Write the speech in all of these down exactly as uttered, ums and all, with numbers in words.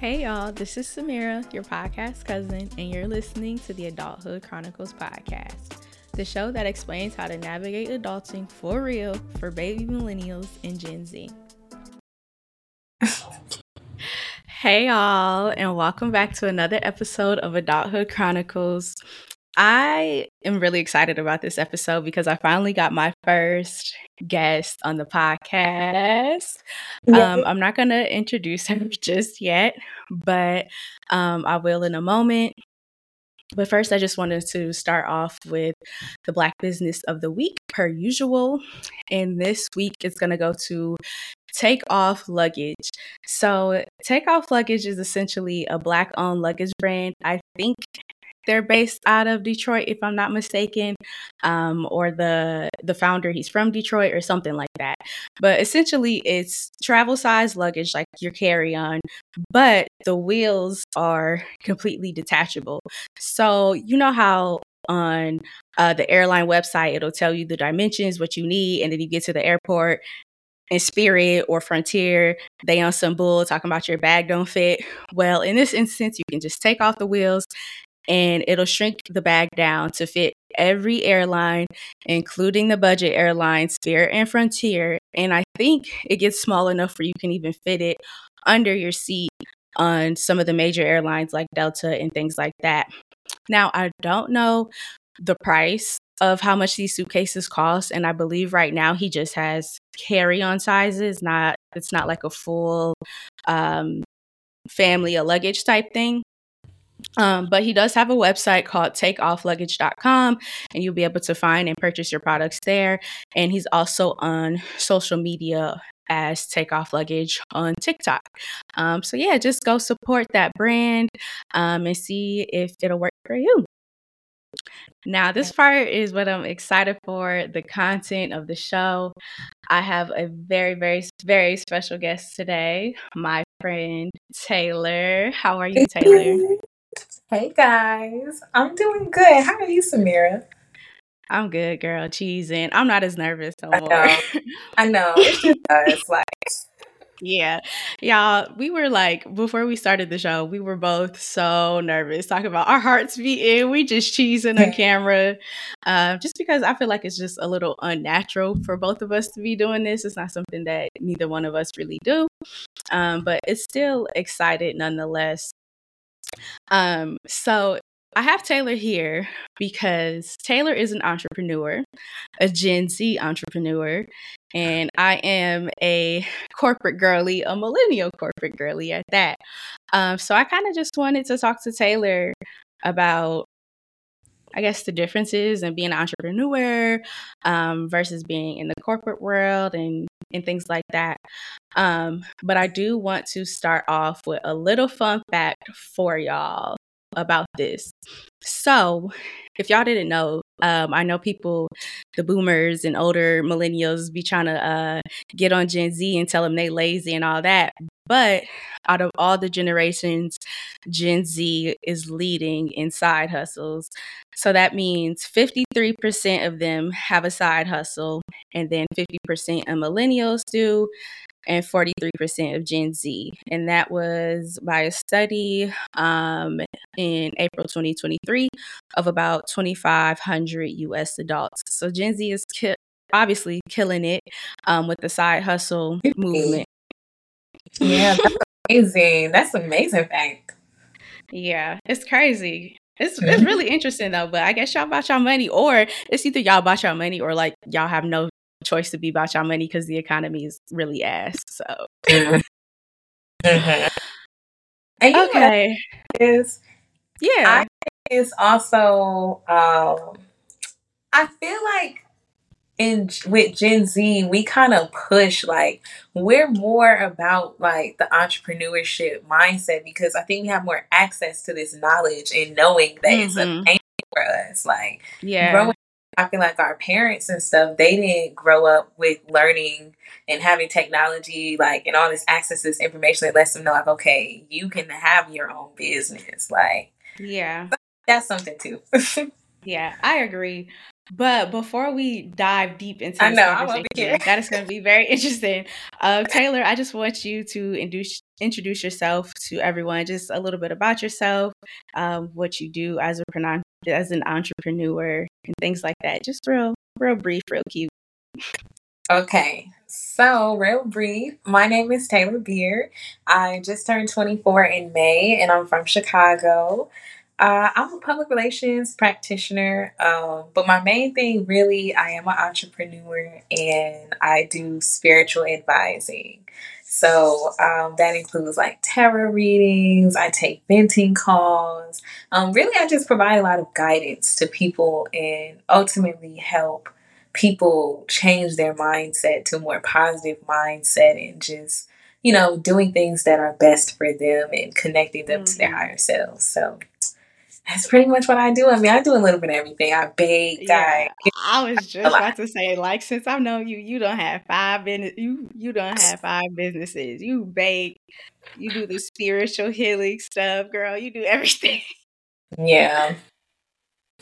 Hey y'all, this is Samira, your podcast cousin, and you're listening to the Adulthood Chronicles podcast, the show that explains how to navigate adulting for real for baby millennials and Gen Z. Hey y'all, and welcome back to another episode of Adulthood Chronicles. I am really excited about this episode because I finally got my first guest on the podcast. Yeah. Um, I'm not going to introduce her just yet, but um, I will in a moment. But first, I just wanted to start off with the Black Business of the Week, per usual. And this week, it's going to go to Take Off Luggage. So Take Off Luggage is essentially a Black-owned luggage brand. I think they're based out of Detroit, if I'm not mistaken, um, or the the founder, he's from Detroit or something like that. But essentially, it's travel-sized luggage, like your carry-on, but the wheels are completely detachable. So you know how on uh, the airline website, it'll tell you the dimensions, what you need, and then you get to the airport, in Spirit or Frontier, they on some bull talking about your bag don't fit. Well, in this instance, you can just take off the wheels, and it'll shrink the bag down to fit every airline, including the budget airlines, Spirit and Frontier. And I think it gets small enough where you can even fit it under your seat on some of the major airlines like Delta and things like that. Now, I don't know the price of how much these suitcases cost. And I believe right now he just has carry-on sizes. Not It's not like a full um, family or luggage type thing. Um, but he does have a website called take off luggage dot com, and you'll be able to find and purchase your products there. And he's also on social media as Take Off Luggage on TikTok. Um, so yeah, just go support that brand um, and see if it'll work for you. Now, this part is what I'm excited for, the content of the show. I have a very, very, very special guest today, my friend Taylor. How are you, Taylor? Hey guys, I'm doing good. How are you, Samira? I'm good, girl. Cheesing. I'm not as nervous no more. I know. I know. It's just us, like. Yeah, y'all, we were like, before we started the show, we were both so nervous, talking about our hearts beating, we just cheesing on camera, uh, just because I feel like it's just a little unnatural for both of us to be doing this. It's not something that neither one of us really do, um, but it's still excited nonetheless. Um, so I have Taylor here because Taylor is an entrepreneur, a Gen Z entrepreneur, and I am a corporate girly, a millennial corporate girly at that. Um, so I kind of just wanted to talk to Taylor about, I guess, the differences in being an entrepreneur um, versus being in the corporate world and, and things like that. Um, but I do want to start off with a little fun fact for y'all about this. So if y'all didn't know, um, I know people, the boomers and older millennials be trying to uh, get on Gen Z and tell them they lazy and all that. But out of all the generations, Gen Z is leading in side hustles. So that means fifty-three percent of them have a side hustle, and then fifty percent of millennials do, and forty-three percent of Gen Z. And that was by a study um, in April twenty twenty-three of about twenty-five hundred U S adults. So Gen Z is ki- obviously killing it um, with the side hustle movement. Yeah, that's amazing. That's an amazing fact. Yeah, it's crazy. It's it's really interesting, though. But I guess y'all bought y'all money, or it's either y'all bought y'all money or like y'all have no choice to be about y'all money because the economy is really ass. So mm-hmm. And you okay, know it is, yeah, I think it's also um I feel like in with Gen Z we kind of push, like, we're more about like the entrepreneurship mindset because I think we have more access to this knowledge and knowing that mm-hmm. it's a pain for us, like, yeah, growing. I feel like our parents and stuff, they didn't grow up with learning and having technology, like, and all this access to this information that lets them know, like, okay, you can have your own business. Like, yeah, that's something too. Yeah, I agree. But before we dive deep into this I know, conversation, I that is going to be very interesting. Uh, Taylor, I just want you to introduce introduce yourself to everyone, just a little bit about yourself, um, what you do as a as an entrepreneur and things like that. Just real, real brief, real cute. Okay. So real brief. My name is Taylor Beard. I just turned twenty-four in May and I'm from Chicago. Uh, I'm a public relations practitioner, um, but my main thing really, I am an entrepreneur and I do spiritual advising. So um, that includes like tarot readings, I take venting calls. Um, really, I just provide a lot of guidance to people and ultimately help people change their mindset to a more positive mindset and just, you know, doing things that are best for them and connecting them mm-hmm. to their higher selves. So that's pretty much what I do. I mean, I do a little bit of everything. I bake. Yeah, I, I was just about to say, like, since I've known you, you don't have five business. You you don't have five businesses. You bake. You do the spiritual healing stuff, girl. You do everything. Yeah.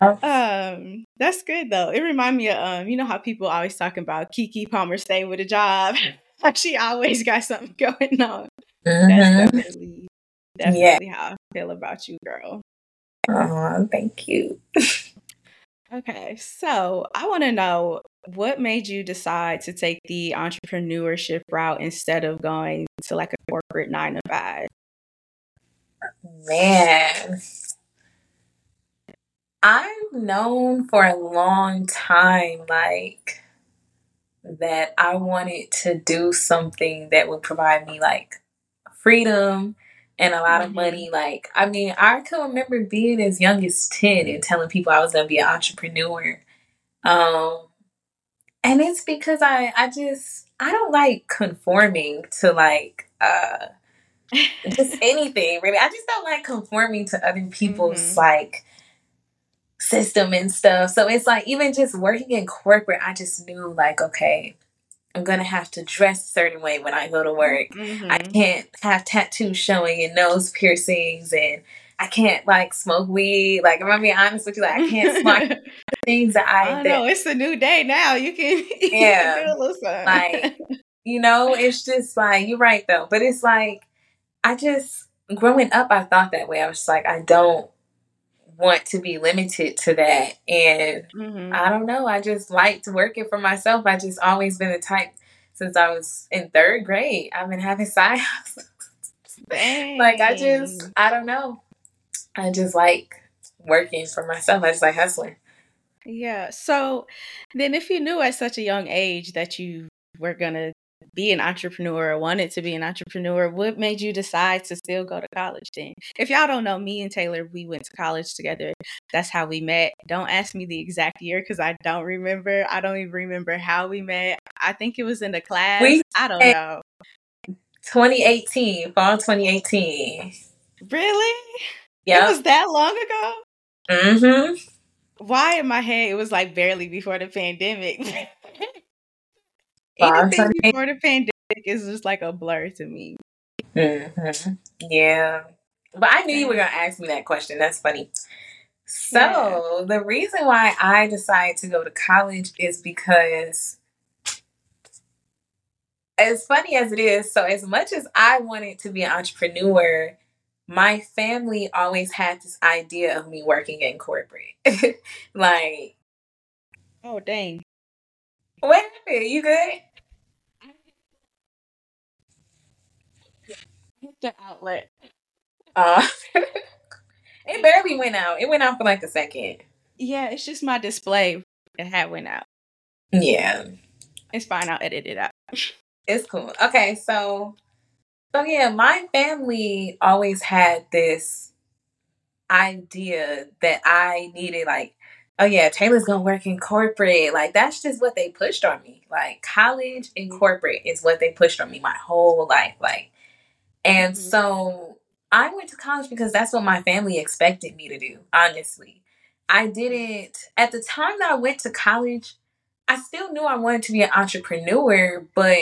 Um, that's good though. It reminds me of um, you know how people always talking about Kiki Palmer staying with a job. She always got something going on. Mm-hmm. That's definitely definitely yeah. how I feel about you, girl. Oh, thank you. Okay, so I want to know, what made you decide to take the entrepreneurship route instead of going to like a corporate nine to five? Man, I've known for a long time, like, that I wanted to do something that would provide me like freedom and a lot of mm-hmm. money. Like, I mean, I can remember being as young as ten and telling people I was going to be an entrepreneur. Um, and it's because I, I just, I don't like conforming to like uh, just anything, really. I just don't like conforming to other people's mm-hmm. like system and stuff. So it's like, even just working in corporate, I just knew like, okay, I'm going to have to dress a certain way when I go to work. Mm-hmm. I can't have tattoos showing and nose piercings, and I can't like smoke weed. Like, if I'm being honest with you, like I can't smoke things that I, I that, know. It's a new day now. You can, you yeah, can do a little something. Like, you know, it's just like, you're right though. But it's like, I just, growing up, I thought that way. I was just like, I don't want to be limited to that. And mm-hmm. I don't know, I just liked working for myself. I just always been the type, since I was in third grade, I've been having side hustles. Like, I just, I don't know. I just like working for myself. I just like hustling. Yeah. So then if you knew at such a young age that you were going to be an entrepreneur or wanted to be an entrepreneur, what made you decide to still go to college then? If y'all don't know, me and Taylor, we went to college together. That's how we met. Don't ask me the exact year because I don't remember. I don't even remember how we met. I think it was in the class. We, I don't know. twenty eighteen, fall twenty eighteen. Really? Yeah. It was that long ago? Mm-hmm. Why in my head it was like barely before the pandemic. Anything before the pandemic is just like a blur to me. Mm-hmm. Yeah. But I knew you were going to ask me that question. That's funny. So yeah. The reason why I decided to go to college is because, as funny as it is, so as much as I wanted to be an entrepreneur, my family always had this idea of me working in corporate. Like, oh, dang. Wait a minute, you good? The outlet. Uh, it barely went out. It went out for like a second. Yeah, it's just my display. It had went out. Yeah. It's fine. I'll edit it out. It's cool. Okay, so, so yeah, my family always had this idea that I needed like, oh yeah, Taylor's going to work in corporate. Like, that's just what they pushed on me. Like, college and corporate is what they pushed on me my whole life. Like, and mm-hmm. so I went to college because that's what my family expected me to do. Honestly, I didn't, at the time that I went to college, I still knew I wanted to be an entrepreneur, but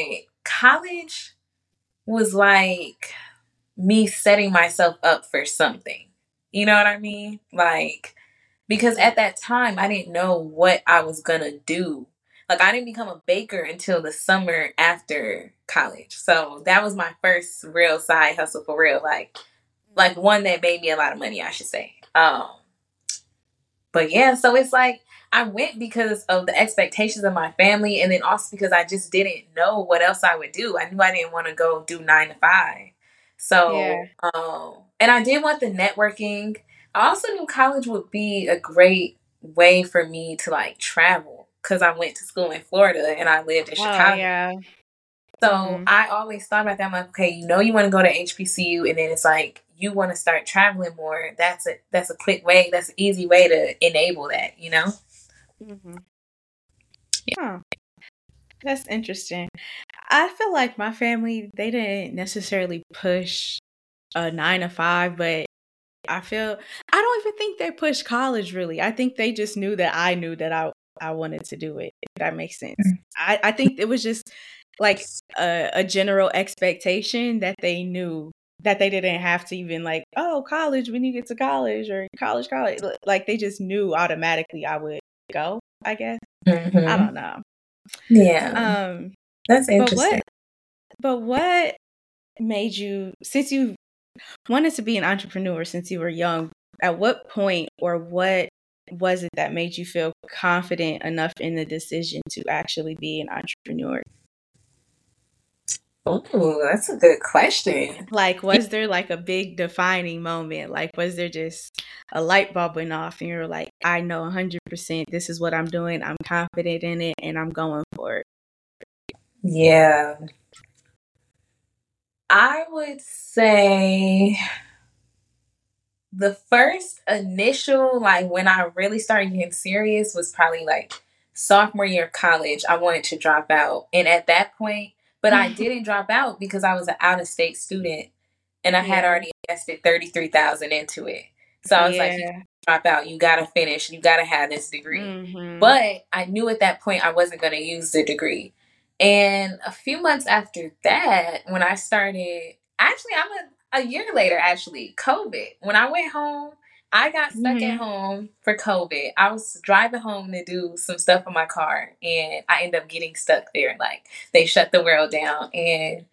college was like me setting myself up for something. You know what I mean? Like, because at that time, I didn't know what I was going to do. Like, I didn't become a baker until the summer after college. So that was my first real side hustle for real. Like, like one that made me a lot of money, I should say. Um, but yeah, so it's like I went because of the expectations of my family. And then also because I just didn't know what else I would do. I knew I didn't want to go do nine to five. So, yeah. um, and I did want the networking. I also knew college would be a great way for me to like travel, because I went to school in Florida and I lived in Chicago. Oh, yeah. So mm-hmm. I always thought about that. I'm like, okay, you know, you want to go to H B C U, and then it's like you want to start traveling more. That's a that's a quick way. That's an easy way to enable that, you know? Mm-hmm. Yeah. Huh. That's interesting. I feel like my family, they didn't necessarily push a nine to five, but I feel, I don't even think they pushed college really. I think they just knew that I knew that I, I wanted to do it, if that makes sense. I, I think it was just like a, a general expectation that they knew that they didn't have to even like, oh, college, when you get to college or college, college, like they just knew automatically I would go, I guess. Mm-hmm. I don't know. Yeah. Um, That's interesting. But what, but what made you, since you wanted to be an entrepreneur since you were young, at what point or what was it that made you feel confident enough in the decision to actually be an entrepreneur? Oh, that's a good question. Like, was there like a big defining moment? Like, was there just a light bulb went off and you're like, I know one hundred percent this is what I'm doing. I'm confident in it and I'm going for it. Yeah. I would say the first initial, like when I really started getting serious was probably like sophomore year of college. I wanted to drop out. And at that point, but I didn't drop out because I was an out-of-state student and I yeah. had already invested thirty-three thousand dollars into it. So I was yeah. like, you drop out, you got to finish, you got to have this degree. Mm-hmm. But I knew at that point I wasn't going to use the degree. And a few months after that, when I started, actually, I'm a, a year later, actually, COVID. When I went home, I got stuck mm-hmm. at home for COVID. I was driving home to do some stuff on my car, and I ended up getting stuck there. Like, they shut the world down, and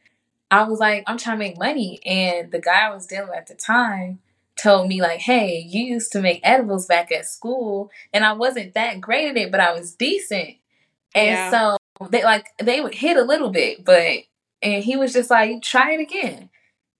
I was like, I'm trying to make money. And the guy I was dealing with at the time told me, like, hey, you used to make edibles back at school, and I wasn't that great at it, but I was decent. And yeah. so They like they would hit a little bit, but and he was just like, try it again.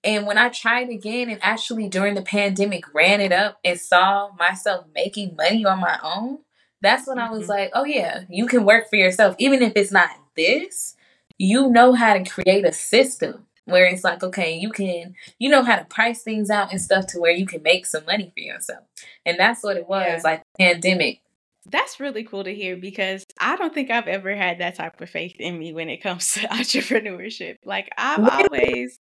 And when I tried again, and actually during the pandemic ran it up and saw myself making money on my own, that's when mm-hmm. I was like, oh yeah, you can work for yourself. Even if it's not this, you know how to create a system where it's like, okay, you can, you know how to price things out and stuff to where you can make some money for yourself. And that's what it was, yeah. like the pandemic. That's really cool to hear, because I don't think I've ever had that type of faith in me when it comes to entrepreneurship. Like I've always,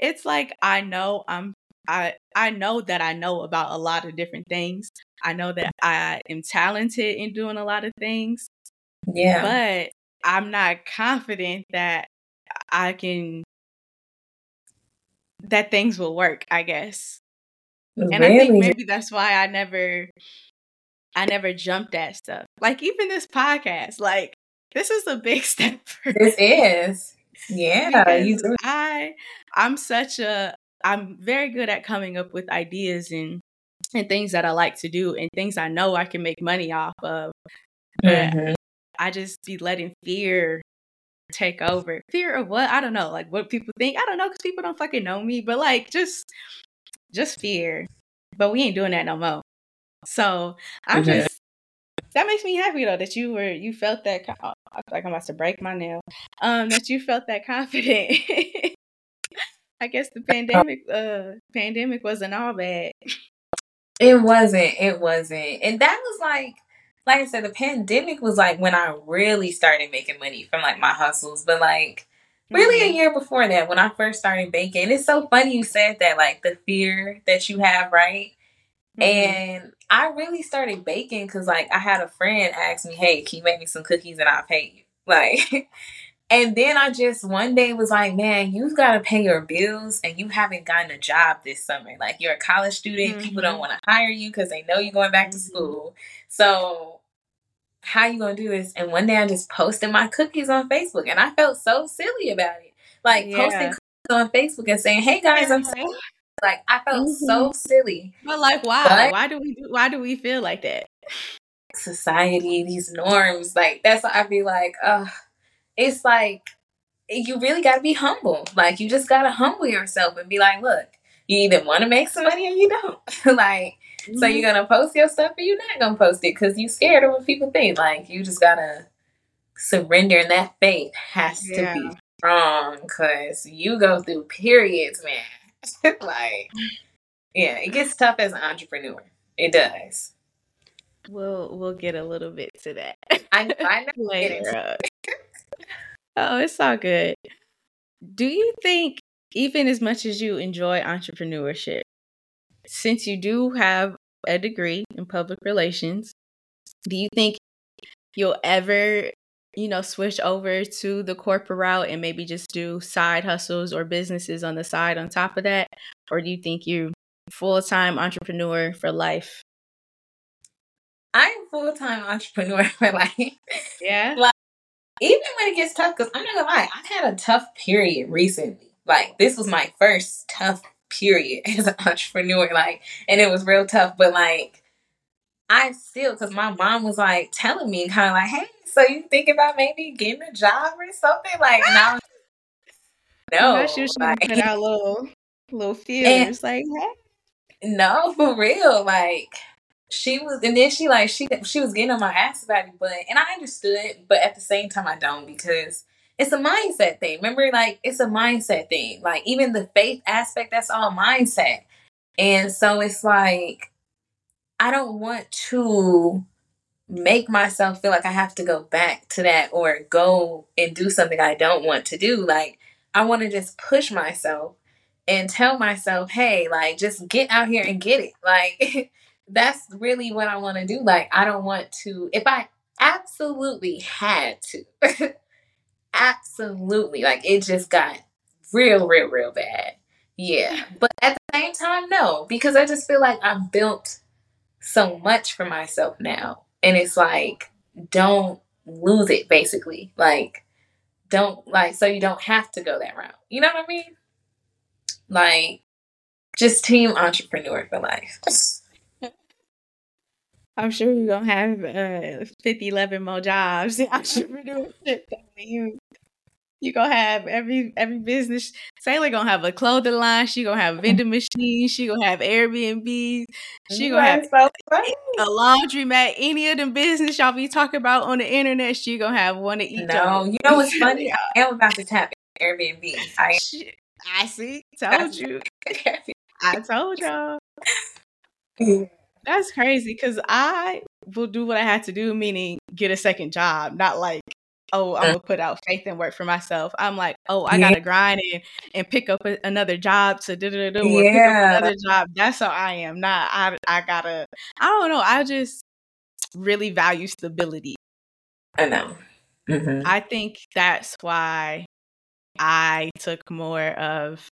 it's like, I know I'm, I, I know that I know about a lot of different things. I know that I am talented in doing a lot of things. Yeah. But I'm not confident that I can, that things will work, I guess. Really? And I think maybe that's why I never I never jumped at stuff. Like even this podcast, like this is a big step for me. This is. Yeah. You do. I, I'm such a, I'm very good at coming up with ideas and, and things that I like to do and things I know I can make money off of. But mm-hmm. I just be letting fear take over. Fear of what? I don't know. Like what people think. I don't know, because people don't fucking know me, but like just, just fear. But we ain't doing that no more. So I'm mm-hmm. just, that makes me happy though, that you were, you felt that, oh, I feel like I'm about to break my nail, um, that you felt that confident. I guess the pandemic, uh, pandemic wasn't all bad. It wasn't, it wasn't. And that was like, like I said, the pandemic was like when I really started making money from like my hustles, but like really mm-hmm. a year before that, when I first started baking. And it's so funny you said that, like the fear that you have, right? Mm-hmm. And I really started baking because, like, I had a friend ask me, hey, can you make me some cookies and I'll pay you? Like, and then I just one day was like, man, you've got to pay your bills and you haven't gotten a job this summer. Like, you're a college student. Mm-hmm. People don't want to hire you because they know you're going back mm-hmm. to school. So how you gonna do this? And one day I just posted my cookies on Facebook, and I felt so silly about it. Like yeah. posting cookies on Facebook and saying, "Hey guys, I'm so-. like I felt mm-hmm. so silly." But like, why? But why do we? Do, why do we feel like that? Society, these norms, like that's why I be like, uh it's like you really got to be humble. Like you just got to humble yourself and be like, look, you either want to make some money or you don't. Like, mm-hmm. so you're gonna post your stuff or you're not gonna post it because you scared of what people think. Like you just gotta surrender, and that faith has yeah. to be strong because you go through periods, man. Like, yeah, it gets tough as an entrepreneur. It does. We'll we'll get a little bit to that. I, I know later. Oh, it's all good. Do you think, even as much as you enjoy entrepreneurship, since you do have a degree in public relations, do you think you'll ever, you know, switch over to the corporate route and maybe just do side hustles or businesses on the side on top of that? Or do you think you're full-time entrepreneur for life? I'm full-time entrepreneur for life. Yeah. Like, even when it gets tough, because I'm not gonna lie, I've had a tough period recently. Like, this was my first tough period as an entrepreneur. Like, and it was real tough, but like, I still, because my mom was like telling me, kind of like, hey, so you think about maybe getting a job or something? Like, and I was like, no. I should like, put out little, little feelings. Like, hey. No, for real. Like, she was, and then she like she she was getting on my ass about it, but and I understood, but at the same time I don't, because it's a mindset thing. Remember, like it's a mindset thing. Like even the faith aspect, that's all mindset. And so it's like I don't want to make myself feel like I have to go back to that or go and do something I don't want to do. Like I want to just push myself and tell myself, hey, like just get out here and get it. Like. That's really what I want to do. Like, I don't want to, if I absolutely had to, absolutely, like it just got real, real, real bad. Yeah. But at the same time, no, because I just feel like I've built so much for myself now. And it's like, don't lose it basically. Like, don't like, so you don't have to go that route. You know what I mean? Like, just team entrepreneur for life. I'm sure you're going to have uh, fifty, eleven more jobs in entrepreneurship. You, you're going to have every every business. Taylor going to have a clothing line. She's going to have a vending machine. She's going to have Airbnbs. She's going to have so a laundromat. Any of them business y'all be talking about on the internet, she's going to have one of each. No, you know what's funny? I am about to tap Airbnb. I, I see. Told you. I told y'all. That's crazy, because I will do what I have to do, meaning get a second job. Not like, oh, I'm going to put out faith and work for myself. I'm like, oh, I yeah. got to grind and, and pick up a, another job to da-da-da-da or yeah. pick up another job. That's how I am. Not, I, I got to, I don't know. I just really value stability. I know. Mm-hmm. I think that's why I took more of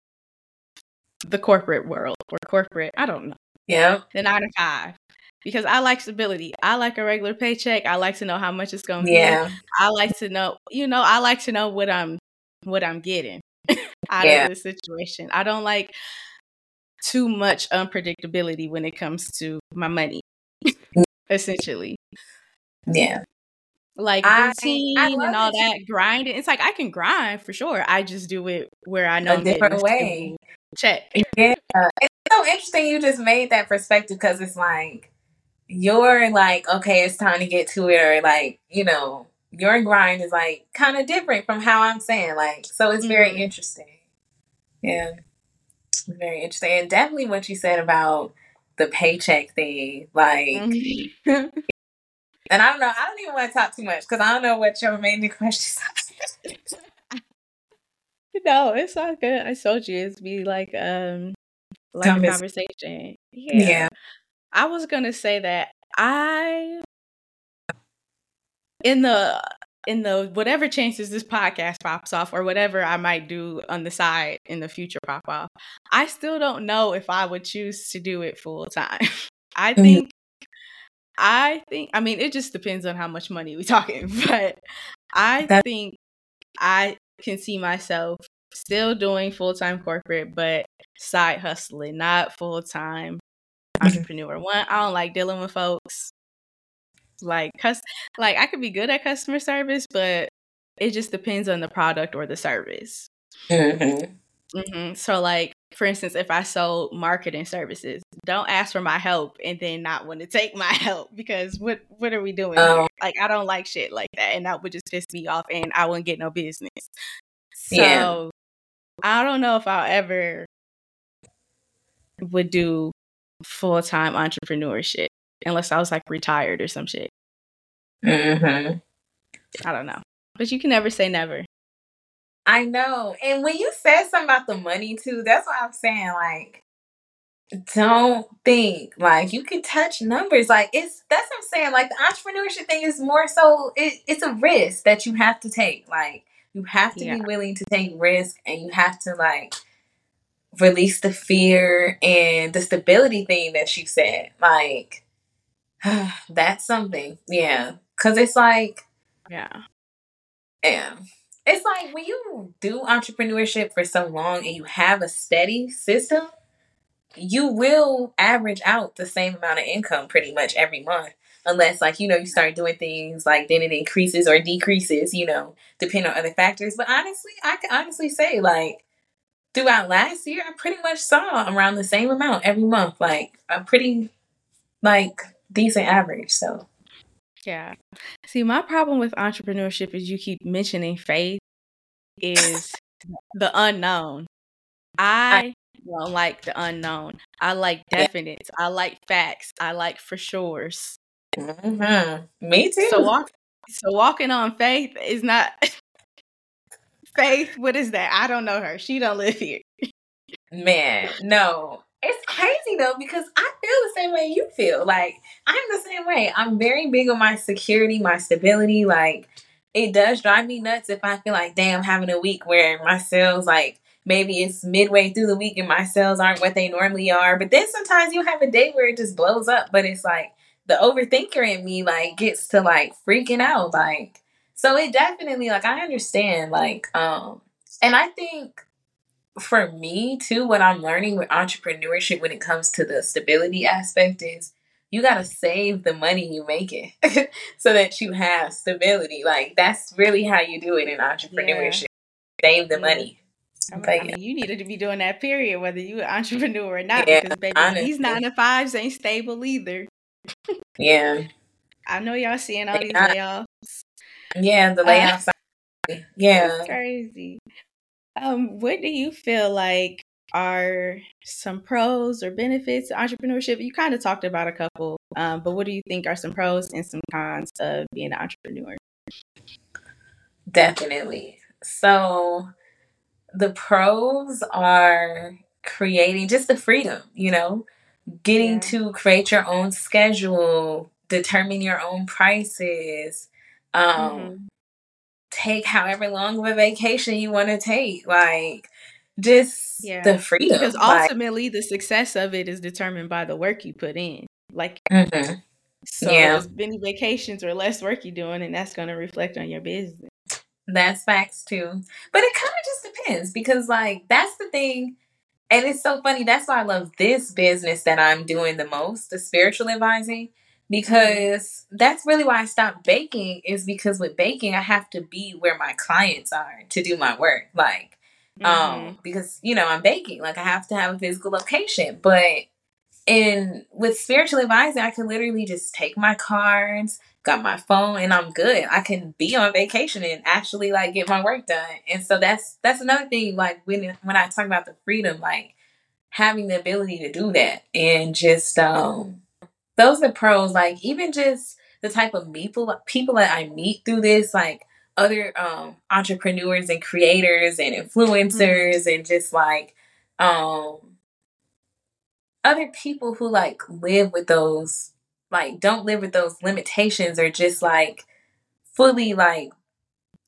the corporate world or corporate, I don't know. Yeah. The nine to five. Because I like stability. I like a regular paycheck. I like to know how much it's gonna yeah. be. I like to know, you know, I like to know what I'm what I'm getting out yeah. of this situation. I don't like too much unpredictability when it comes to my money. Essentially. Yeah. Like routine I, I and all it. that grinding. It's like I can grind for sure. I just do it where I know a different way. Check. Yeah. So interesting you just made that perspective, because it's like you're like, okay, it's time to get to it, or like, you know, your grind is like kind of different from how I'm saying, like, so it's very mm-hmm. interesting. Yeah, very interesting. And definitely what you said about the paycheck thing, like mm-hmm. and I don't know, I don't even want to talk too much because I don't know what your main questions are. No, it's all good. I told you it's be like um like Thomas. A conversation. Yeah. yeah. I was going to say that I, in the, in the, whatever chances this podcast pops off or whatever I might do on the side in the future pop off, I still don't know if I would choose to do it full time. I think I think, I mean, it just depends on how much money we're talking, but I That's- think I can see myself still doing full-time corporate, but side hustling, not full-time entrepreneur. One, I don't like dealing with folks. Like, cus- like I could be good at customer service, but it just depends on the product or the service. Mm-hmm. Mm-hmm. So, like, for instance, if I sold marketing services, don't ask for my help and then not want to take my help, because what what are we doing? Um, like, I don't like shit like that, and that would just piss me off, and I wouldn't get no business. So, yeah. I don't know if I'll ever would do full-time entrepreneurship unless I was, like, retired or some shit. Mm-hmm. I don't know. But you can never say never. I know. And when you said something about the money, too, that's what I'm saying. Like, don't think. Like, you can touch numbers. Like, it's that's what I'm saying. Like, the entrepreneurship thing is more so, it, it's a risk that you have to take. Like, you have to yeah. be willing to take risk, and you have to, like, release the fear and the stability thing that you said. Like, that's something. Yeah. Because it's like... Yeah. Yeah. It's like when you do entrepreneurship for so long and you have a steady system, you will average out the same amount of income pretty much every month. Unless, like, you know, you start doing things, like, then it increases or decreases, you know, depending on other factors. But honestly, I can honestly say, like, throughout last year, I pretty much saw around the same amount every month. Like, a pretty, like, decent average, so... Yeah. See, my problem with entrepreneurship is you keep mentioning faith is the unknown. I don't like the unknown. I like definites. I like facts. I like for sures. Mm-hmm. Me too. So, walk, so walking on faith is not... Faith, what is that? I don't know her. She don't live here. Man, no. It's crazy, though, because I feel the same way you feel. Like, I'm the same way. I'm very big on my security, my stability. Like, it does drive me nuts if I feel like, damn, having a week where my sales, like, maybe it's midway through the week and my sales aren't what they normally are. But then sometimes you have a day where it just blows up. But it's like the overthinker in me, like, gets to, like, freaking out. Like, so it definitely, like, I understand. Like, um, and I think... for me too, what I'm learning with entrepreneurship when it comes to the stability aspect is you got to save the money you make it so that you have stability. Like, that's really how you do it in entrepreneurship. Yeah. Save the yeah. money. I mean, but, I mean, you needed to be doing that period, whether you're an entrepreneur or not, yeah, because baby, honestly, these nine to fives ain't stable either. Yeah. I know y'all seeing all these layoffs. Yeah, the layoffs. Uh, yeah. That's crazy. Um, what do you feel like are some pros or benefits to entrepreneurship? You kind of talked about a couple, um, but what do you think are some pros and some cons of being an entrepreneur? Definitely. So the pros are creating just the freedom, you know, getting yeah. to create your own schedule, determine your own prices, um, mm-hmm. take however long of a vacation you want to take, like just yeah. the freedom. Because ultimately, like, the success of it is determined by the work you put in. Like, mm-hmm. so yeah. there's many vacations or less work you're doing, and that's going to reflect on your business. That's facts too. But it kind of just depends, because, like, that's the thing, and it's so funny. That's why I love this business that I'm doing the most, the spiritual advising. Because that's really why I stopped baking, is because with baking, I have to be where my clients are to do my work. Like, mm-hmm. um, because, you know, I'm baking, like I have to have a physical location. But in with spiritual advising, I can literally just take my cards, got my phone, and I'm good. I can be on vacation and actually, like, get my work done. And so that's that's another thing. Like, when when I talk about the freedom, like having the ability to do that and just um. Those are pros, like even just the type of people people that I meet through this, like other um, entrepreneurs and creators and influencers mm-hmm. and just like um, other people who like live with those, like don't live with those limitations or just like fully like,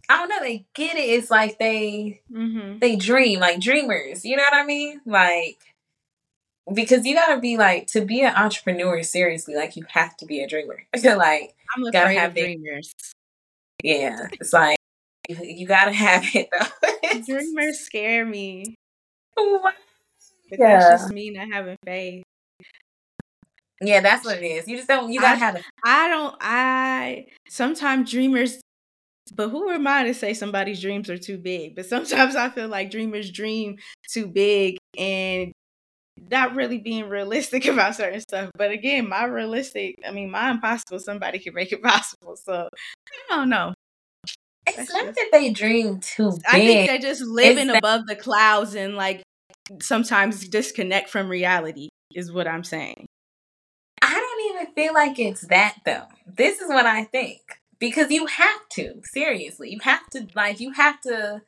I don't know, they get it. It's like they, mm-hmm. they dream, like dreamers, you know what I mean? Like, because you gotta be like, to be an entrepreneur, seriously, like you have to be a dreamer. Like, I'm afraid of dreamers. It. Yeah, it's like you, you gotta have it though. Dreamers scare me. What? But yeah. That's just me not having faith. Yeah, that's what it is. You just don't. You gotta I, have. A- I don't. I sometimes dreamers. But who am I to say somebody's dreams are too big? But sometimes I feel like dreamers dream too big and not really being realistic about certain stuff. But again, my realistic, I mean, my impossible, somebody can make it possible. So I don't know. It's That's not just, that they dream too big. I think they're just living it's above that- the clouds and like sometimes disconnect from reality is what I'm saying. I don't even feel like it's that though. This is what I think. Because you have to, seriously, you have to, like, you have to,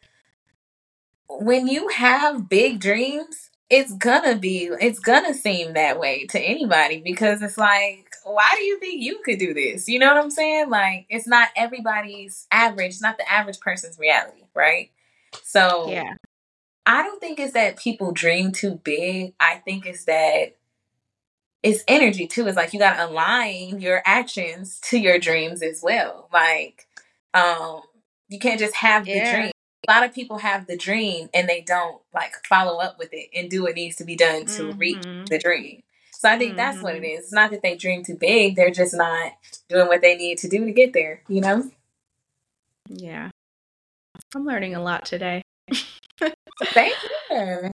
when you have big dreams, it's gonna be, it's gonna seem that way to anybody because it's like, why do you think you could do this? You know what I'm saying? Like, it's not everybody's average, it's not the average person's reality, right? So, yeah. I don't think it's that people dream too big. I think it's that it's energy too. It's like you gotta align your actions to your dreams as well. Like, um, you can't just have the yeah. dream. A lot of people have the dream and they don't like follow up with it and do what needs to be done to mm-hmm. reach the dream. So I think mm-hmm. that's what it is. It's not that they dream too big; they're just not doing what they need to do to get there. You know? Yeah, I'm learning a lot today. Thank you.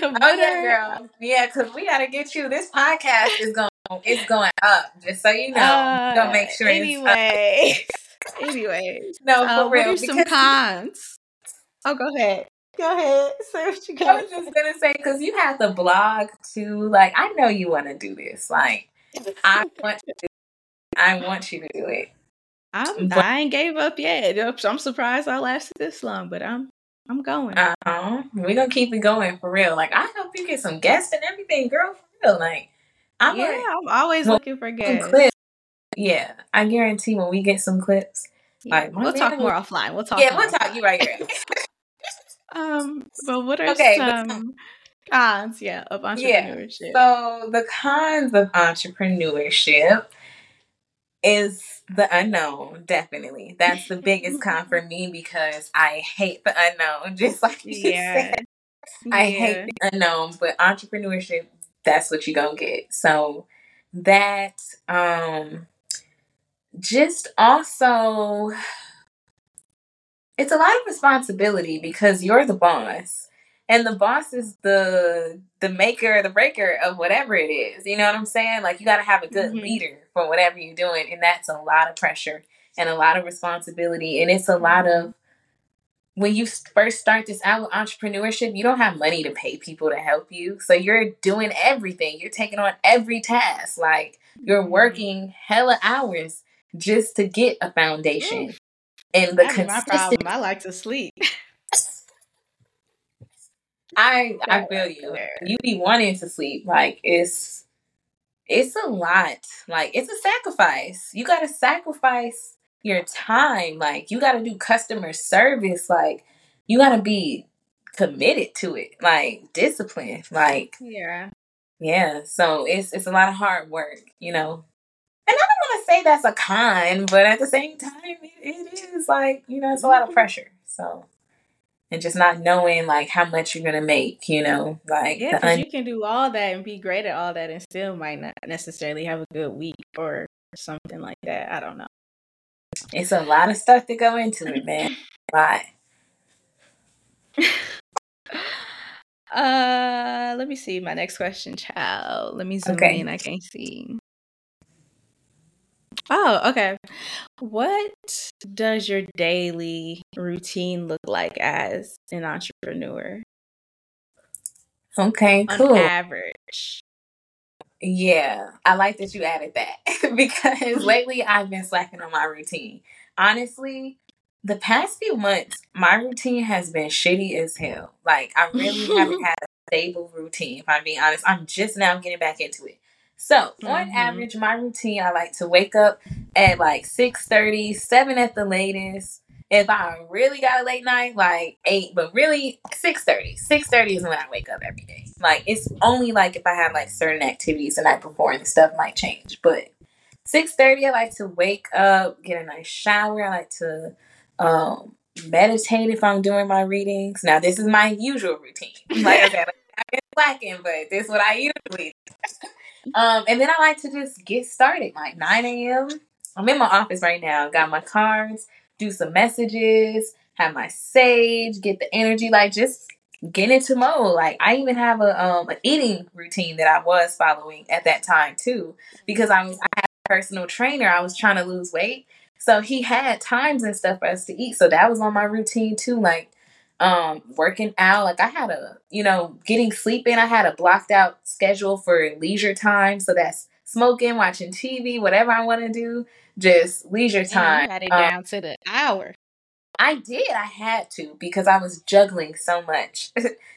But, oh yeah, girl. Yeah, because we gotta get you. This podcast is going, it's going up. Just so you know, uh, gonna make sure. Anyway, anyway. No, for uh, real. What are some cons? Oh, go ahead. Go ahead. Say what you got. I was just gonna say because you have the blog too. Like, I know you want to do this. Like, I want you to do it. I want you to do it. I'm, but, I ain't gave up yet. I'm surprised I lasted this long, but I'm. I'm going. Uh-huh. We're going to keep it going for real. Like, I hope you get some guests and everything, girl, for real. Like, I'm Yeah, like, I'm always well, looking for guests. Clips. Yeah, I guarantee when we get some clips. Yeah. Like, we'll talk more will... offline. We'll talk Yeah, we'll offline. talk you right here. um, but what are okay, some but... cons, yeah, of entrepreneurship? Yeah. So, the cons of entrepreneurship is the unknown, definitely. That's the biggest con for me because I hate the unknown, just like you yeah. said. Yeah. I hate the unknown, but entrepreneurship, that's what you're going to get. So that, um, just also, it's a lot of responsibility because you're the boss. And the boss is the the maker or the breaker of whatever it is. You know what I'm saying? Like, you got to have a good mm-hmm. leader for whatever you're doing. And that's a lot of pressure and a lot of responsibility. And it's a lot of, when you first start this out with entrepreneurship, you don't have money to pay people to help you. So you're doing everything. You're taking on every task. Like, you're working hella hours just to get a foundation. Mm. And the consistency. My problem. I like to sleep. I I feel you. You be wanting to sleep. Like, it's it's a lot. Like, it's a sacrifice. You gotta sacrifice your time. Like, you gotta do customer service. Like, you gotta be committed to it. Like, disciplined. Like, yeah, yeah. So it's it's a lot of hard work, you know. And I don't want to say that's a con, but at the same time, it, it is like, you know, it's a lot of pressure. So. And just not knowing, like, how much you're going to make, you know? Like, yeah, because un- you can do all that and be great at all that and still might not necessarily have a good week or something like that. I don't know. It's a lot of stuff to go into it, man. A lot. Uh, let me see my next question, child. Let me zoom okay. in. I can't see. Oh, okay. What does your daily routine look like as an entrepreneur? Okay, cool. On average. Yeah, I like that you added that because lately I've been slacking on my routine. Honestly, the past few months, my routine has been shitty as hell. Like, I really haven't had a stable routine, if I'm being honest. I'm just now getting back into it. So, on mm-hmm. average, my routine, I like to wake up at like six thirty, seven at the latest. If I really got a late night, like eight, but really six thirty. six thirty is when I wake up every day. Like, it's only like if I have like certain activities the night before and stuff might change. But six thirty, I like to wake up, get a nice shower. I like to um, meditate if I'm doing my readings. Now, this is my usual routine. Like I said, I've been slacking, but this is what I usually do. um, and then I like to just get started, like nine a.m. I'm in my office right now. Got my cards, do some messages, have my sage, get the energy, like just get into mode. Like, I even have a um an eating routine that I was following at that time too, because I was I had a personal trainer. I was trying to lose weight, so he had times and stuff for us to eat. So that was on my routine too, like um working out. Like I had a you know getting sleep in. I had a blocked out schedule for leisure time. So that's smoking, watching T V, whatever I want to do, just leisure time. And you had it um, down to the hour. I did. I had to, because I was juggling so much.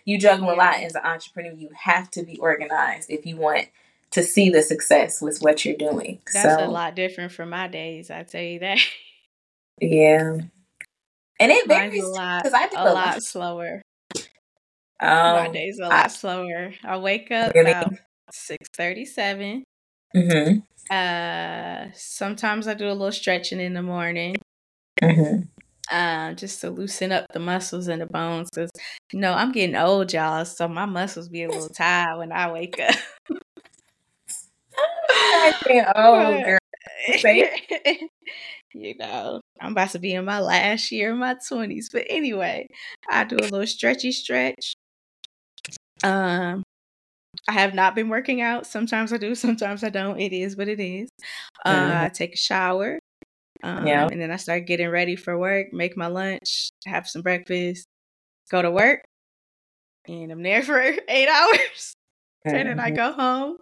You juggle yeah. a lot as an entrepreneur. You have to be organized if you want to see the success with what you're doing. That's so, a lot different from my days, I tell you that. Yeah. And it varies. Mine's a lot, a a lot, lot slower. Um, my days are a lot I, slower. I wake up really? about six thirty-seven. Mm-hmm. Uh, sometimes I do a little stretching in the morning, mm-hmm. uh, just to loosen up the muscles and the bones. Cause you know I'm getting old, y'all, so my muscles be a little tired when I wake up. I'm getting old, girl. You know, I'm about to be in my last year in my twenties, but anyway, I do a little stretchy stretch. Um. I have not been working out. Sometimes I do, sometimes I don't. It is what it is. Uh, mm-hmm. I take a shower, um, yeah. and then I start getting ready for work, make my lunch, have some breakfast, go to work, and I'm there for eight hours. Mm-hmm. And then I go home,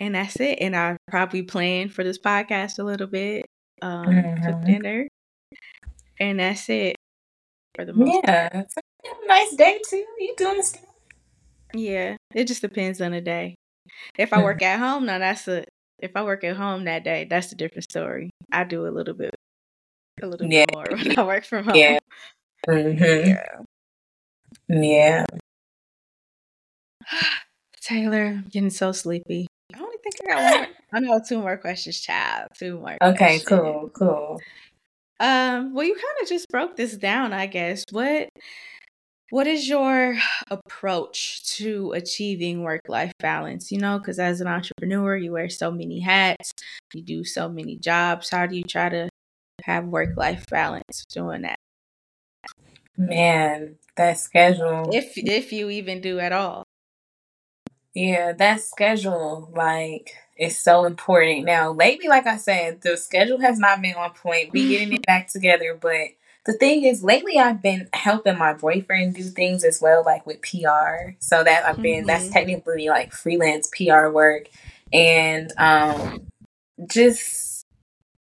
and that's it. And I probably plan for this podcast a little bit, um, mm-hmm. cook dinner, and that's it for the most yeah. part. Yeah, nice day too. You doing stuff. Yeah, it just depends on the day. If I work at home, now that's a. If I work at home that day, that's a different story. I do a little bit, a little yeah. bit more when I work from home. Yeah. Mm-hmm. Yeah. yeah. Taylor, I'm getting so sleepy. I only think I got one. I know two more questions, child. Two more. Okay. Questions. Cool. Cool. Um. Well, you kind of just broke this down, I guess. What. What is your approach to achieving work-life balance? You know, because as an entrepreneur, you wear so many hats, you do so many jobs. How do you try to have work-life balance doing that? Man, that schedule. If if you even do at all. Yeah, that schedule, like, is so important. Now, lately, like I said, the schedule has not been on point. We're getting it back together, but... The thing is, lately I've been helping my boyfriend do things as well, like with P R. So that I've been, mm-hmm. that's technically like freelance P R work. And um, just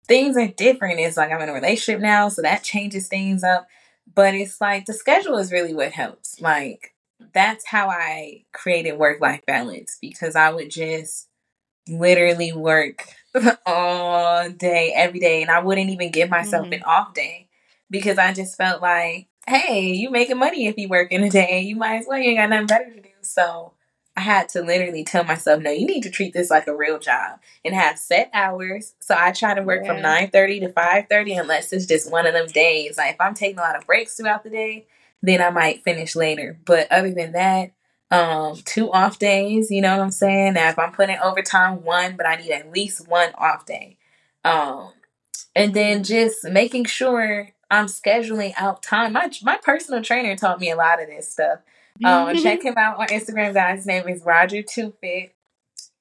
things are different. It's like I'm in a relationship now, so that changes things up. But it's like the schedule is really what helps. Like that's how I created work-life balance, because I would just literally work all day, every day. And I wouldn't even give myself mm-hmm. an off day. Because I just felt like, hey, you making money if you work in a day. You might as well. You ain't got nothing better to do. So I had to literally tell myself, no, you need to treat this like a real job and have set hours. So I try to work yeah. from nine thirty to five thirty, unless it's just one of them days. Like if I'm taking a lot of breaks throughout the day, then I might finish later. But other than that, um, two off days, you know what I'm saying? Now, if I'm putting overtime, one, but I need at least one off day. Um, and then just making sure... I'm scheduling out time. My my personal trainer taught me a lot of this stuff. Um, check him out on Instagram, guys. His name is Roger Two Fit.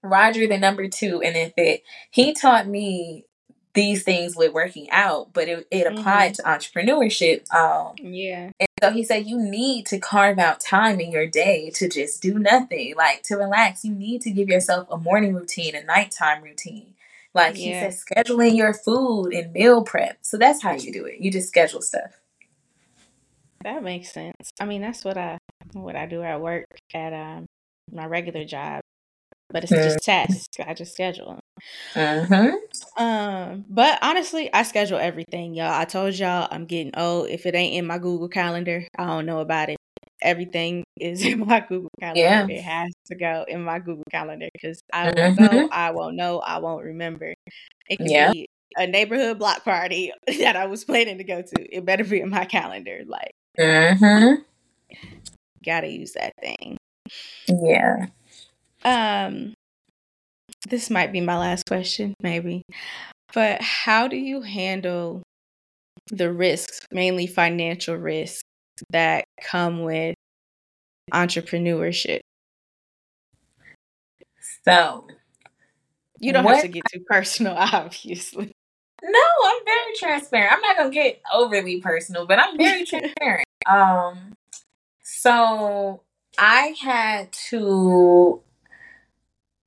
Roger the number two and then Fit. He taught me these things with working out, but it, it applied mm-hmm. to entrepreneurship. Um, yeah. And so he said you need to carve out time in your day to just do nothing, like to relax. You need to give yourself a morning routine, a nighttime routine. Like he yeah. said, scheduling your food and meal prep. So that's how you do it. You just schedule stuff. That makes sense. I mean, that's what I what I do at work at um, my regular job. But it's mm. just tasks. I just schedule them. Mm-hmm. Um, but honestly, I schedule everything, y'all. I told y'all I'm getting old. If it ain't in my Google Calendar, I don't know about it. Everything is in my Google Calendar. Yeah. It has to go in my Google Calendar because I mm-hmm. won't go, I won't know, I won't remember. It could yeah. be a neighborhood block party that I was planning to go to. It better be in my calendar. Like, mm-hmm. gotta use that thing. Yeah. Um, this might be my last question, maybe. But how do you handle the risks, mainly financial risks, that come with entrepreneurship? So, you don't what? have to get too personal, obviously. No, I'm very transparent. I'm not gonna get overly personal, but I'm very transparent. Um, so I had to,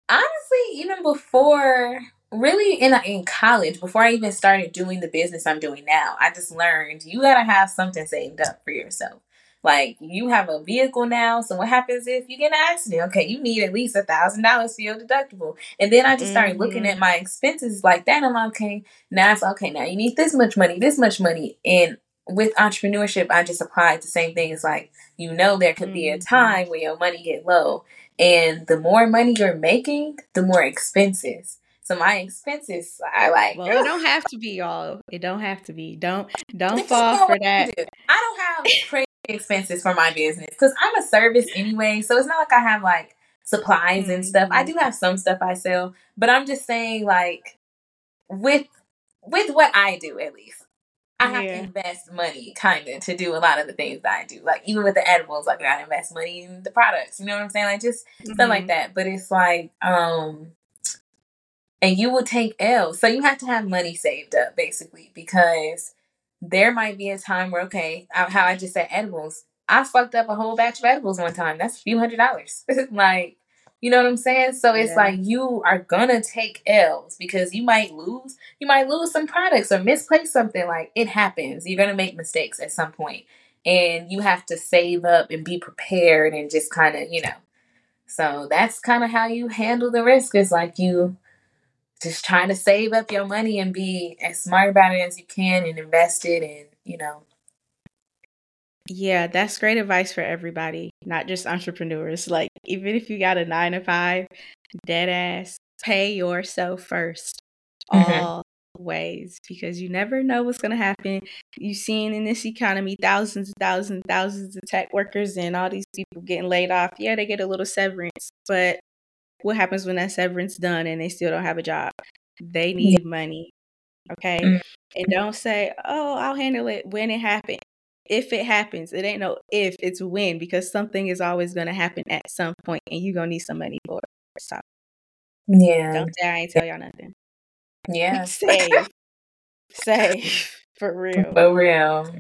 honestly, even before, really in in college, before I even started doing the business I'm doing now, I just learned you gotta have something saved up for yourself. Like, you have a vehicle now, so what happens if you get an accident? Okay, you need at least a thousand dollars for your deductible. And then I just started mm-hmm. looking at my expenses like that. And I'm like, okay, now it's okay. Now you need this much money, this much money. And with entrepreneurship, I just applied the same thing. It's like, you know, there could mm-hmm. be a time where your money get low, and the more money you're making, the more expenses. So my expenses, I like. Well, it don't have to be, y'all. It don't have to be. Don't don't fall for that. Do. I don't have crazy expenses for my business because I'm a service anyway, so it's not like I have like supplies and stuff. I do have some stuff I sell, but I'm just saying, like, with with what I do, at least I have yeah. to invest money kind of to do a lot of the things that I do. Like, even with the edibles, like, I gotta invest money in the products, you know what I'm saying? Like, just mm-hmm. stuff like that. But it's like, um and you will take L's, so you have to have money saved up, basically, because there might be a time where, okay, how I just said edibles, I fucked up a whole batch of edibles one time. That's a few hundred dollars. Like, you know what I'm saying? So it's yeah. like, you are going to take L's because you might lose. You might lose some products or misplace something. Like, it happens. You're going to make mistakes at some point. And you have to save up and be prepared and just kind of, you know. So that's kind of how you handle the risk. It's like, you just trying to save up your money and be as smart about it as you can and invest it, and, you know. Yeah, that's great advice for everybody, not just entrepreneurs. Like, even if you got a nine to five, dead ass, pay yourself first mm-hmm. always, because you never know what's going to happen. You've seen in this economy, thousands and thousands and thousands of tech workers and all these people getting laid off. Yeah, they get a little severance, but what happens when that severance done and they still don't have a job? They need yeah. money. Okay. Mm-hmm. And don't say, oh, I'll handle it when it happens. If it happens, it ain't no if, it's when, because something is always going to happen at some point and you're going to need some money for it. So yeah. Don't say I ain't tell y'all nothing. Yeah. Save. Save. For real. For real.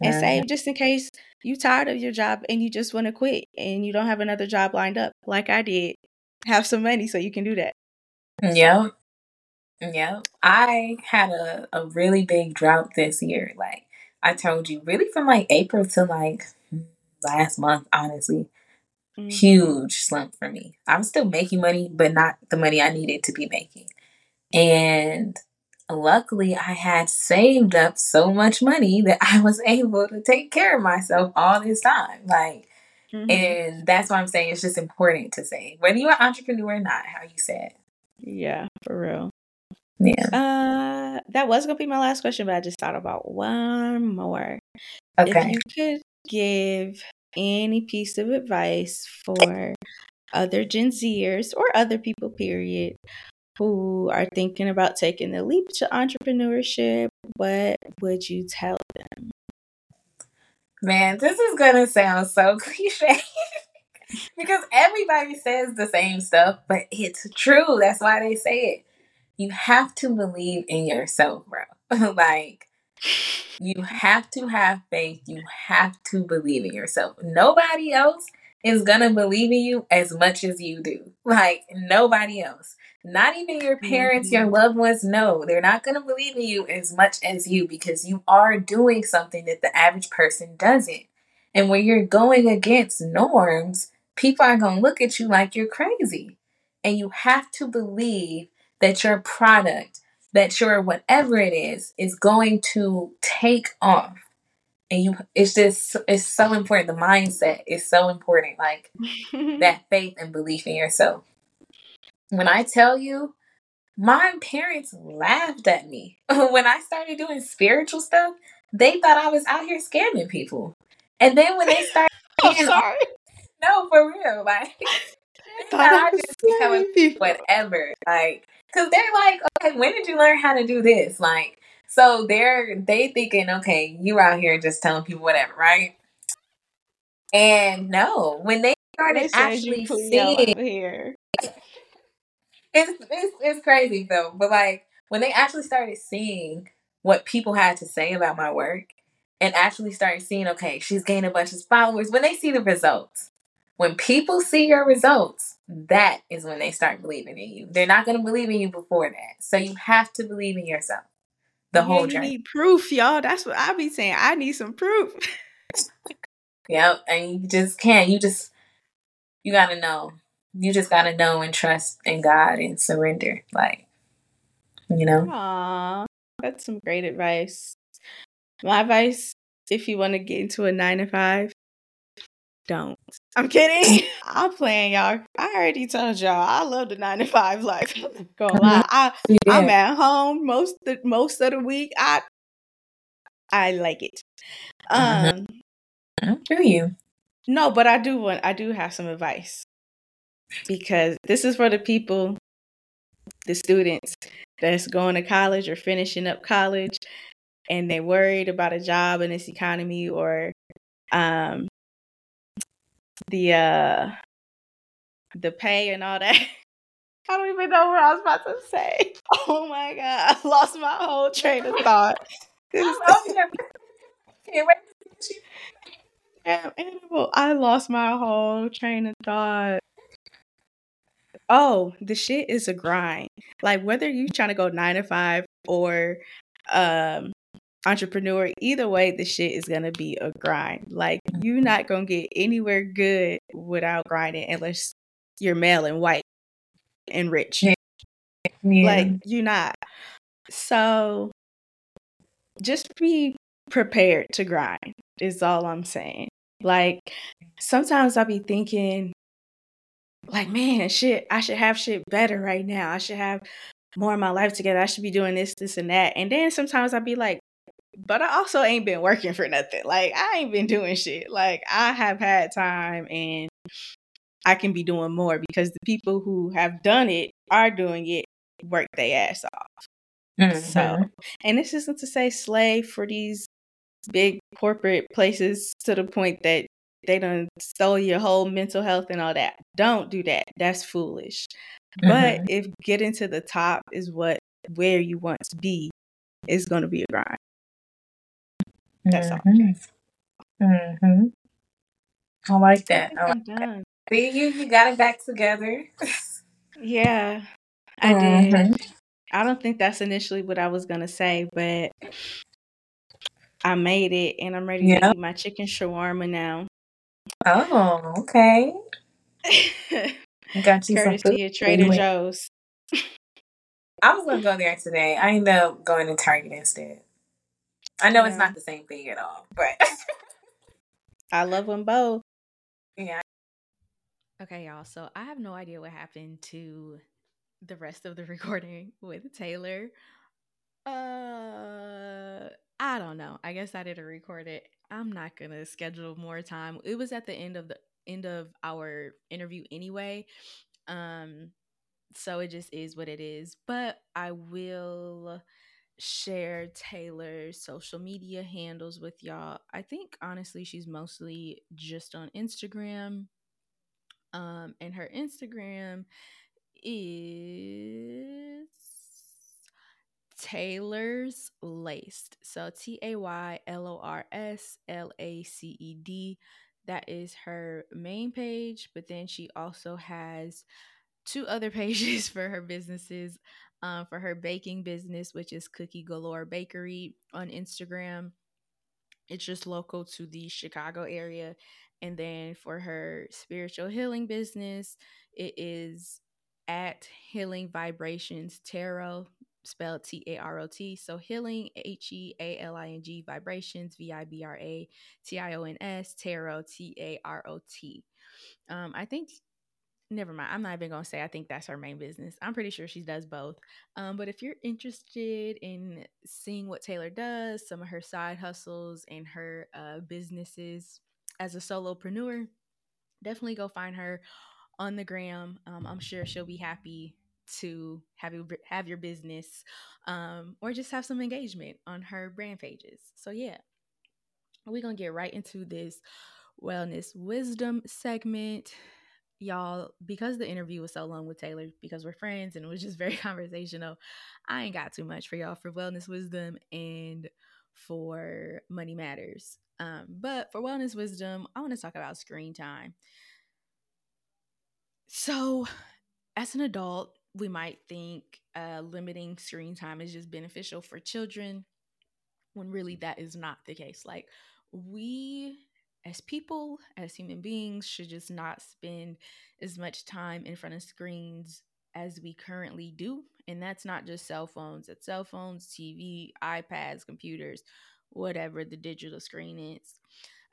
And save just in case you tired of your job and you just want to quit and you don't have another job lined up like I did. Have some money so you can do that. Yeah. Yeah. I had a, a really big drought this year. Like I told you, really from like April to like last month, honestly, mm-hmm. huge slump for me. I was still making money, but not the money I needed to be making. And luckily I had saved up so much money that I was able to take care of myself all this time. Like, mm-hmm. and that's why I'm saying it's just important to say, whether you're an entrepreneur or not, how you said. Yeah, for real. Yeah. Uh, that was going to be my last question, but I just thought about one more. Okay. If you could give any piece of advice for other Gen Zers or other people, period, who are thinking about taking the leap to entrepreneurship, what would you tell them? Man, this is going to sound so cliche because everybody says the same stuff, but it's true. That's why they say it. You have to believe in yourself, bro. Like, you have to have faith. You have to believe in yourself. Nobody else is going to believe in you as much as you do. Like, nobody else. Not even your parents, your loved ones. No, they're not going to believe in you as much as you, because you are doing something that the average person doesn't. And when you're going against norms, people are going to look at you like you're crazy. And you have to believe that your product, that your whatever it is, is going to take off. And you, it's just, it's so important. The mindset is so important. Like that faith and belief in yourself. When I tell you, my parents laughed at me. When I started doing spiritual stuff, they thought I was out here scamming people. And then when they started... I'm sorry. No, for real. Like, they thought I was scamming people. Whatever. Like, because they're like, okay, when did you learn how to do this? Like, so they're they thinking, okay, you out here just telling people whatever, right? And no, when they started actually seeing... Here. It's, it's it's crazy though, but like when they actually started seeing what people had to say about my work, and actually started seeing, okay, she's gained a bunch of followers. When they see the results, when people see your results, that is when they start believing in you. They're not going to believe in you before that, so you have to believe in yourself. The yeah, whole journey. You need proof, y'all. That's what I be saying. I need some proof. Yep, and you just can't. You just you gotta know. You just gotta know and trust in God and surrender, like, you know. Aww, that's some great advice. My advice, if you want to get into a nine to five, don't. I'm kidding. I'm playing, y'all. I already told y'all I love the nine to five life. I'm not gonna lie. I, yeah. I'm at home most the, most of the week. I I like it. Um, I feel you. No, but I do want. I do have some advice. Because this is for the people, the students that's going to college or finishing up college, and they're worried about a job in this economy, or um, the uh, the pay and all that. I don't even know what I was about to say. Oh my God, I lost my whole train of thought. I lost my whole train of thought. Oh, the shit is a grind. Like whether you trying to go nine to five or um, entrepreneur, either way, the shit is going to be a grind. Like you're not going to get anywhere good without grinding unless you're male and white and rich. Yeah. Like you're not. So just be prepared to grind is all I'm saying. Like sometimes I'll be thinking, like, man, shit, I should have shit better right now. I should have more of my life together. I should be doing this, this, and that. And then sometimes I'd be like, but I also ain't been working for nothing. Like, I ain't been doing shit. Like, I have had time and I can be doing more because the people who have done it are doing it, work their ass off. Mm-hmm. So, and this isn't to say slave for these big corporate places to the point that they done stole your whole mental health and all that. Don't do that. That's foolish. Mm-hmm. But if getting to the top is what where you want to be, it's going to be a grind. That's mm-hmm. all. Mm-hmm. I like that. I like that. See, you, you got it back together. Yeah, I mm-hmm. did. I don't think that's initially what I was going to say, but I made it and I'm ready yep. to eat my chicken shawarma now. Oh, okay. Got you some food. Courtesy of Trader anyway. Joe's. I was gonna go there today. I ended up going to Target instead. I know yeah. it's not the same thing at all, but I love them both. Yeah. Okay, y'all. So I have no idea what happened to the rest of the recording with Taylor. Uh, I don't know. I guess I didn't record it. I'm not going to schedule more time. It was at the end of the end of our interview anyway. Um, so it just is what it is. But I will share Taylor's social media handles with y'all. I think, honestly, she's mostly just on Instagram. Um, and her Instagram is Taylor's Laced. So T A Y L O R S L A C E D. That is her main page, but then she also has two other pages for her businesses. Um, for her baking business, which is Cookie Galore Bakery on Instagram. It's just local to the Chicago area. And then for her spiritual healing business, it is at Healing Vibrations Tarot. spelled T A R O T. So healing, H E A L I N G, vibrations, V I B R A T I O N S, tarot, T A R O T. Um, I think, never mind. I'm not even going to say I think that's her main business. I'm pretty sure she does both. Um, but if you're interested in seeing what Taylor does, some of her side hustles and her uh, businesses as a solopreneur, definitely go find her on the gram. Um, I'm sure she'll be happy to have you have your business um, or just have some engagement on her brand pages. So yeah, we're going to get right into this wellness wisdom segment. Y'all, because the interview was so long with Taylor, because we're friends and it was just very conversational, I ain't got too much for y'all for wellness wisdom and for money matters. Um, but for wellness wisdom, I want to talk about screen time. So as an adult, we might think uh, limiting screen time is just beneficial for children, when really that is not the case. Like, we as people, as human beings, should just not spend as much time in front of screens as we currently do. And that's not just cell phones. It's cell phones, T V, iPads, computers, whatever the digital screen is.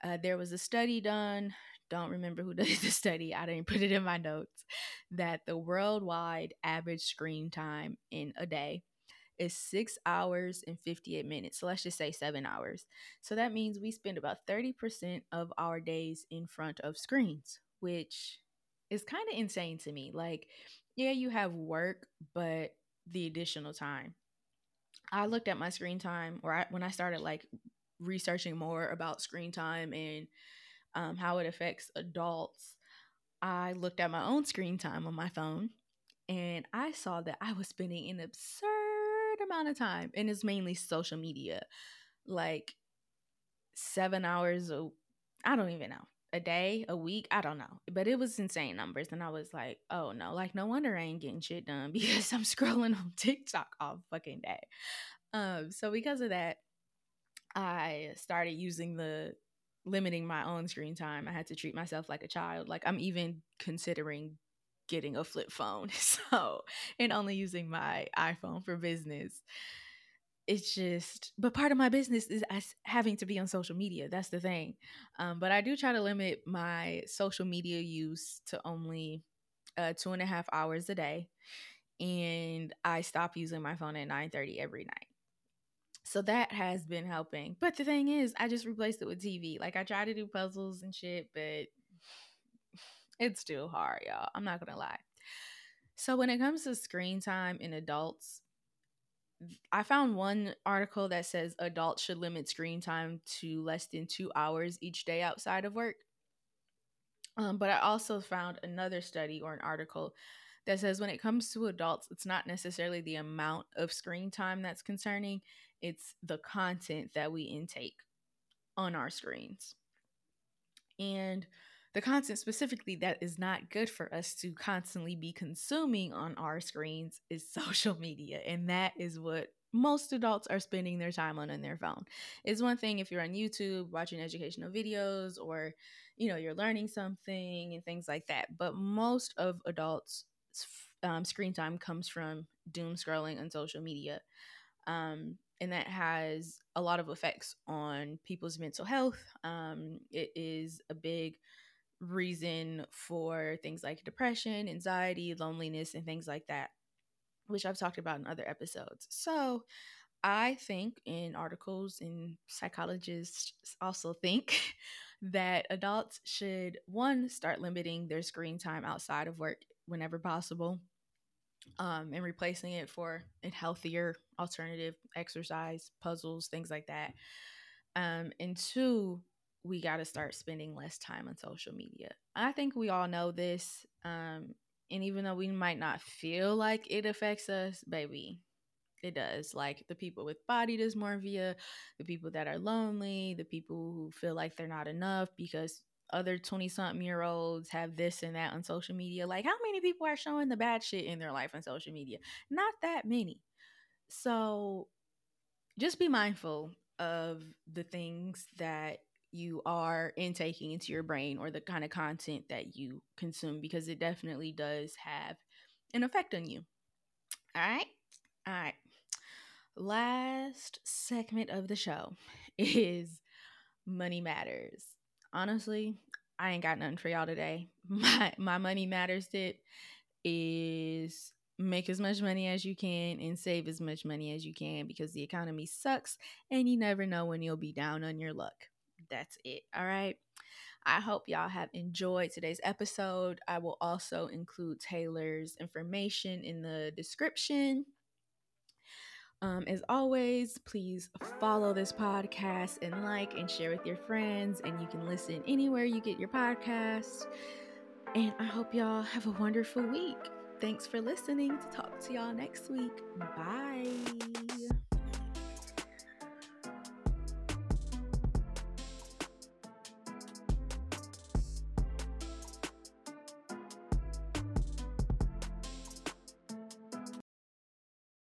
Uh, there was a study done, don't remember who did the study, I didn't put it in my notes, that the worldwide average screen time in a day is six hours and fifty-eight minutes. So let's just say seven hours. So that means we spend about thirty percent of our days in front of screens, which is kind of insane to me. Like, yeah, you have work, but the additional time. I looked at my screen time, or I, when I started like researching more about screen time and um, how it affects adults, I looked at my own screen time on my phone and I saw that I was spending an absurd amount of time, and it's mainly social media, like seven hours a, I don't even know, a day, a week, I don't know, but it was insane numbers. And I was like, oh no, like no wonder I ain't getting shit done because I'm scrolling on TikTok all fucking day. Um, so because of that, I started using the limiting my own screen time. I had to treat myself like a child. Like, I'm even considering getting a flip phone, so, and only using my iPhone for business. It's just, but part of my business is having to be on social media. That's the thing. Um, but I do try to limit my social media use to only uh, two and a half hours a day, and I stop using my phone at nine thirty every night. So that has been helping. But the thing is, I just replaced it with T V. Like, I try to do puzzles and shit, but it's still hard, y'all. I'm not going to lie. So when it comes to screen time in adults, I found one article that says adults should limit screen time to less than two hours each day outside of work. Um, but I also found another study or an article that says when it comes to adults, it's not necessarily the amount of screen time that's concerning. It's the content that we intake on our screens. And the content specifically that is not good for us to constantly be consuming on our screens is social media. And that is what most adults are spending their time on in their phone. It's one thing if you're on YouTube watching educational videos or, you know, you're learning something and things like that. But most of adults' um, screen time comes from doom scrolling on social media. Um, and that has a lot of effects on people's mental health. Um, it is a big reason for things like depression, anxiety, loneliness, and things like that, which I've talked about in other episodes. So I think in articles, and psychologists also think that adults should, one, start limiting their screen time outside of work whenever possible, um, and replacing it for a healthier alternative, exercise, puzzles, things like that. Um, and two, we got to start spending less time on social media. I think we all know this. Um, and even though we might not feel like it affects us, baby, it does. Like, the people with body dysmorphia, the people that are lonely, the people who feel like they're not enough because other twenty-something-year-olds have this and that on social media. Like, how many people are showing the bad shit in their life on social media? Not that many. So just be mindful of the things that you are intaking into your brain or the kind of content that you consume, because it definitely does have an effect on you. All right. All right. Last segment of the show is money matters. Honestly, I ain't got nothing for y'all today. My my money matters tip is make as much money as you can and save as much money as you can, because the economy sucks and you never know when you'll be down on your luck. That's it. All right. I hope y'all have enjoyed today's episode. I will also include Taylor's information in the description. Um, as always, please follow this podcast and like and share with your friends, and you can listen anywhere you get your podcast. And I hope y'all have a wonderful week. Thanks for listening. To talk to y'all next week. Bye.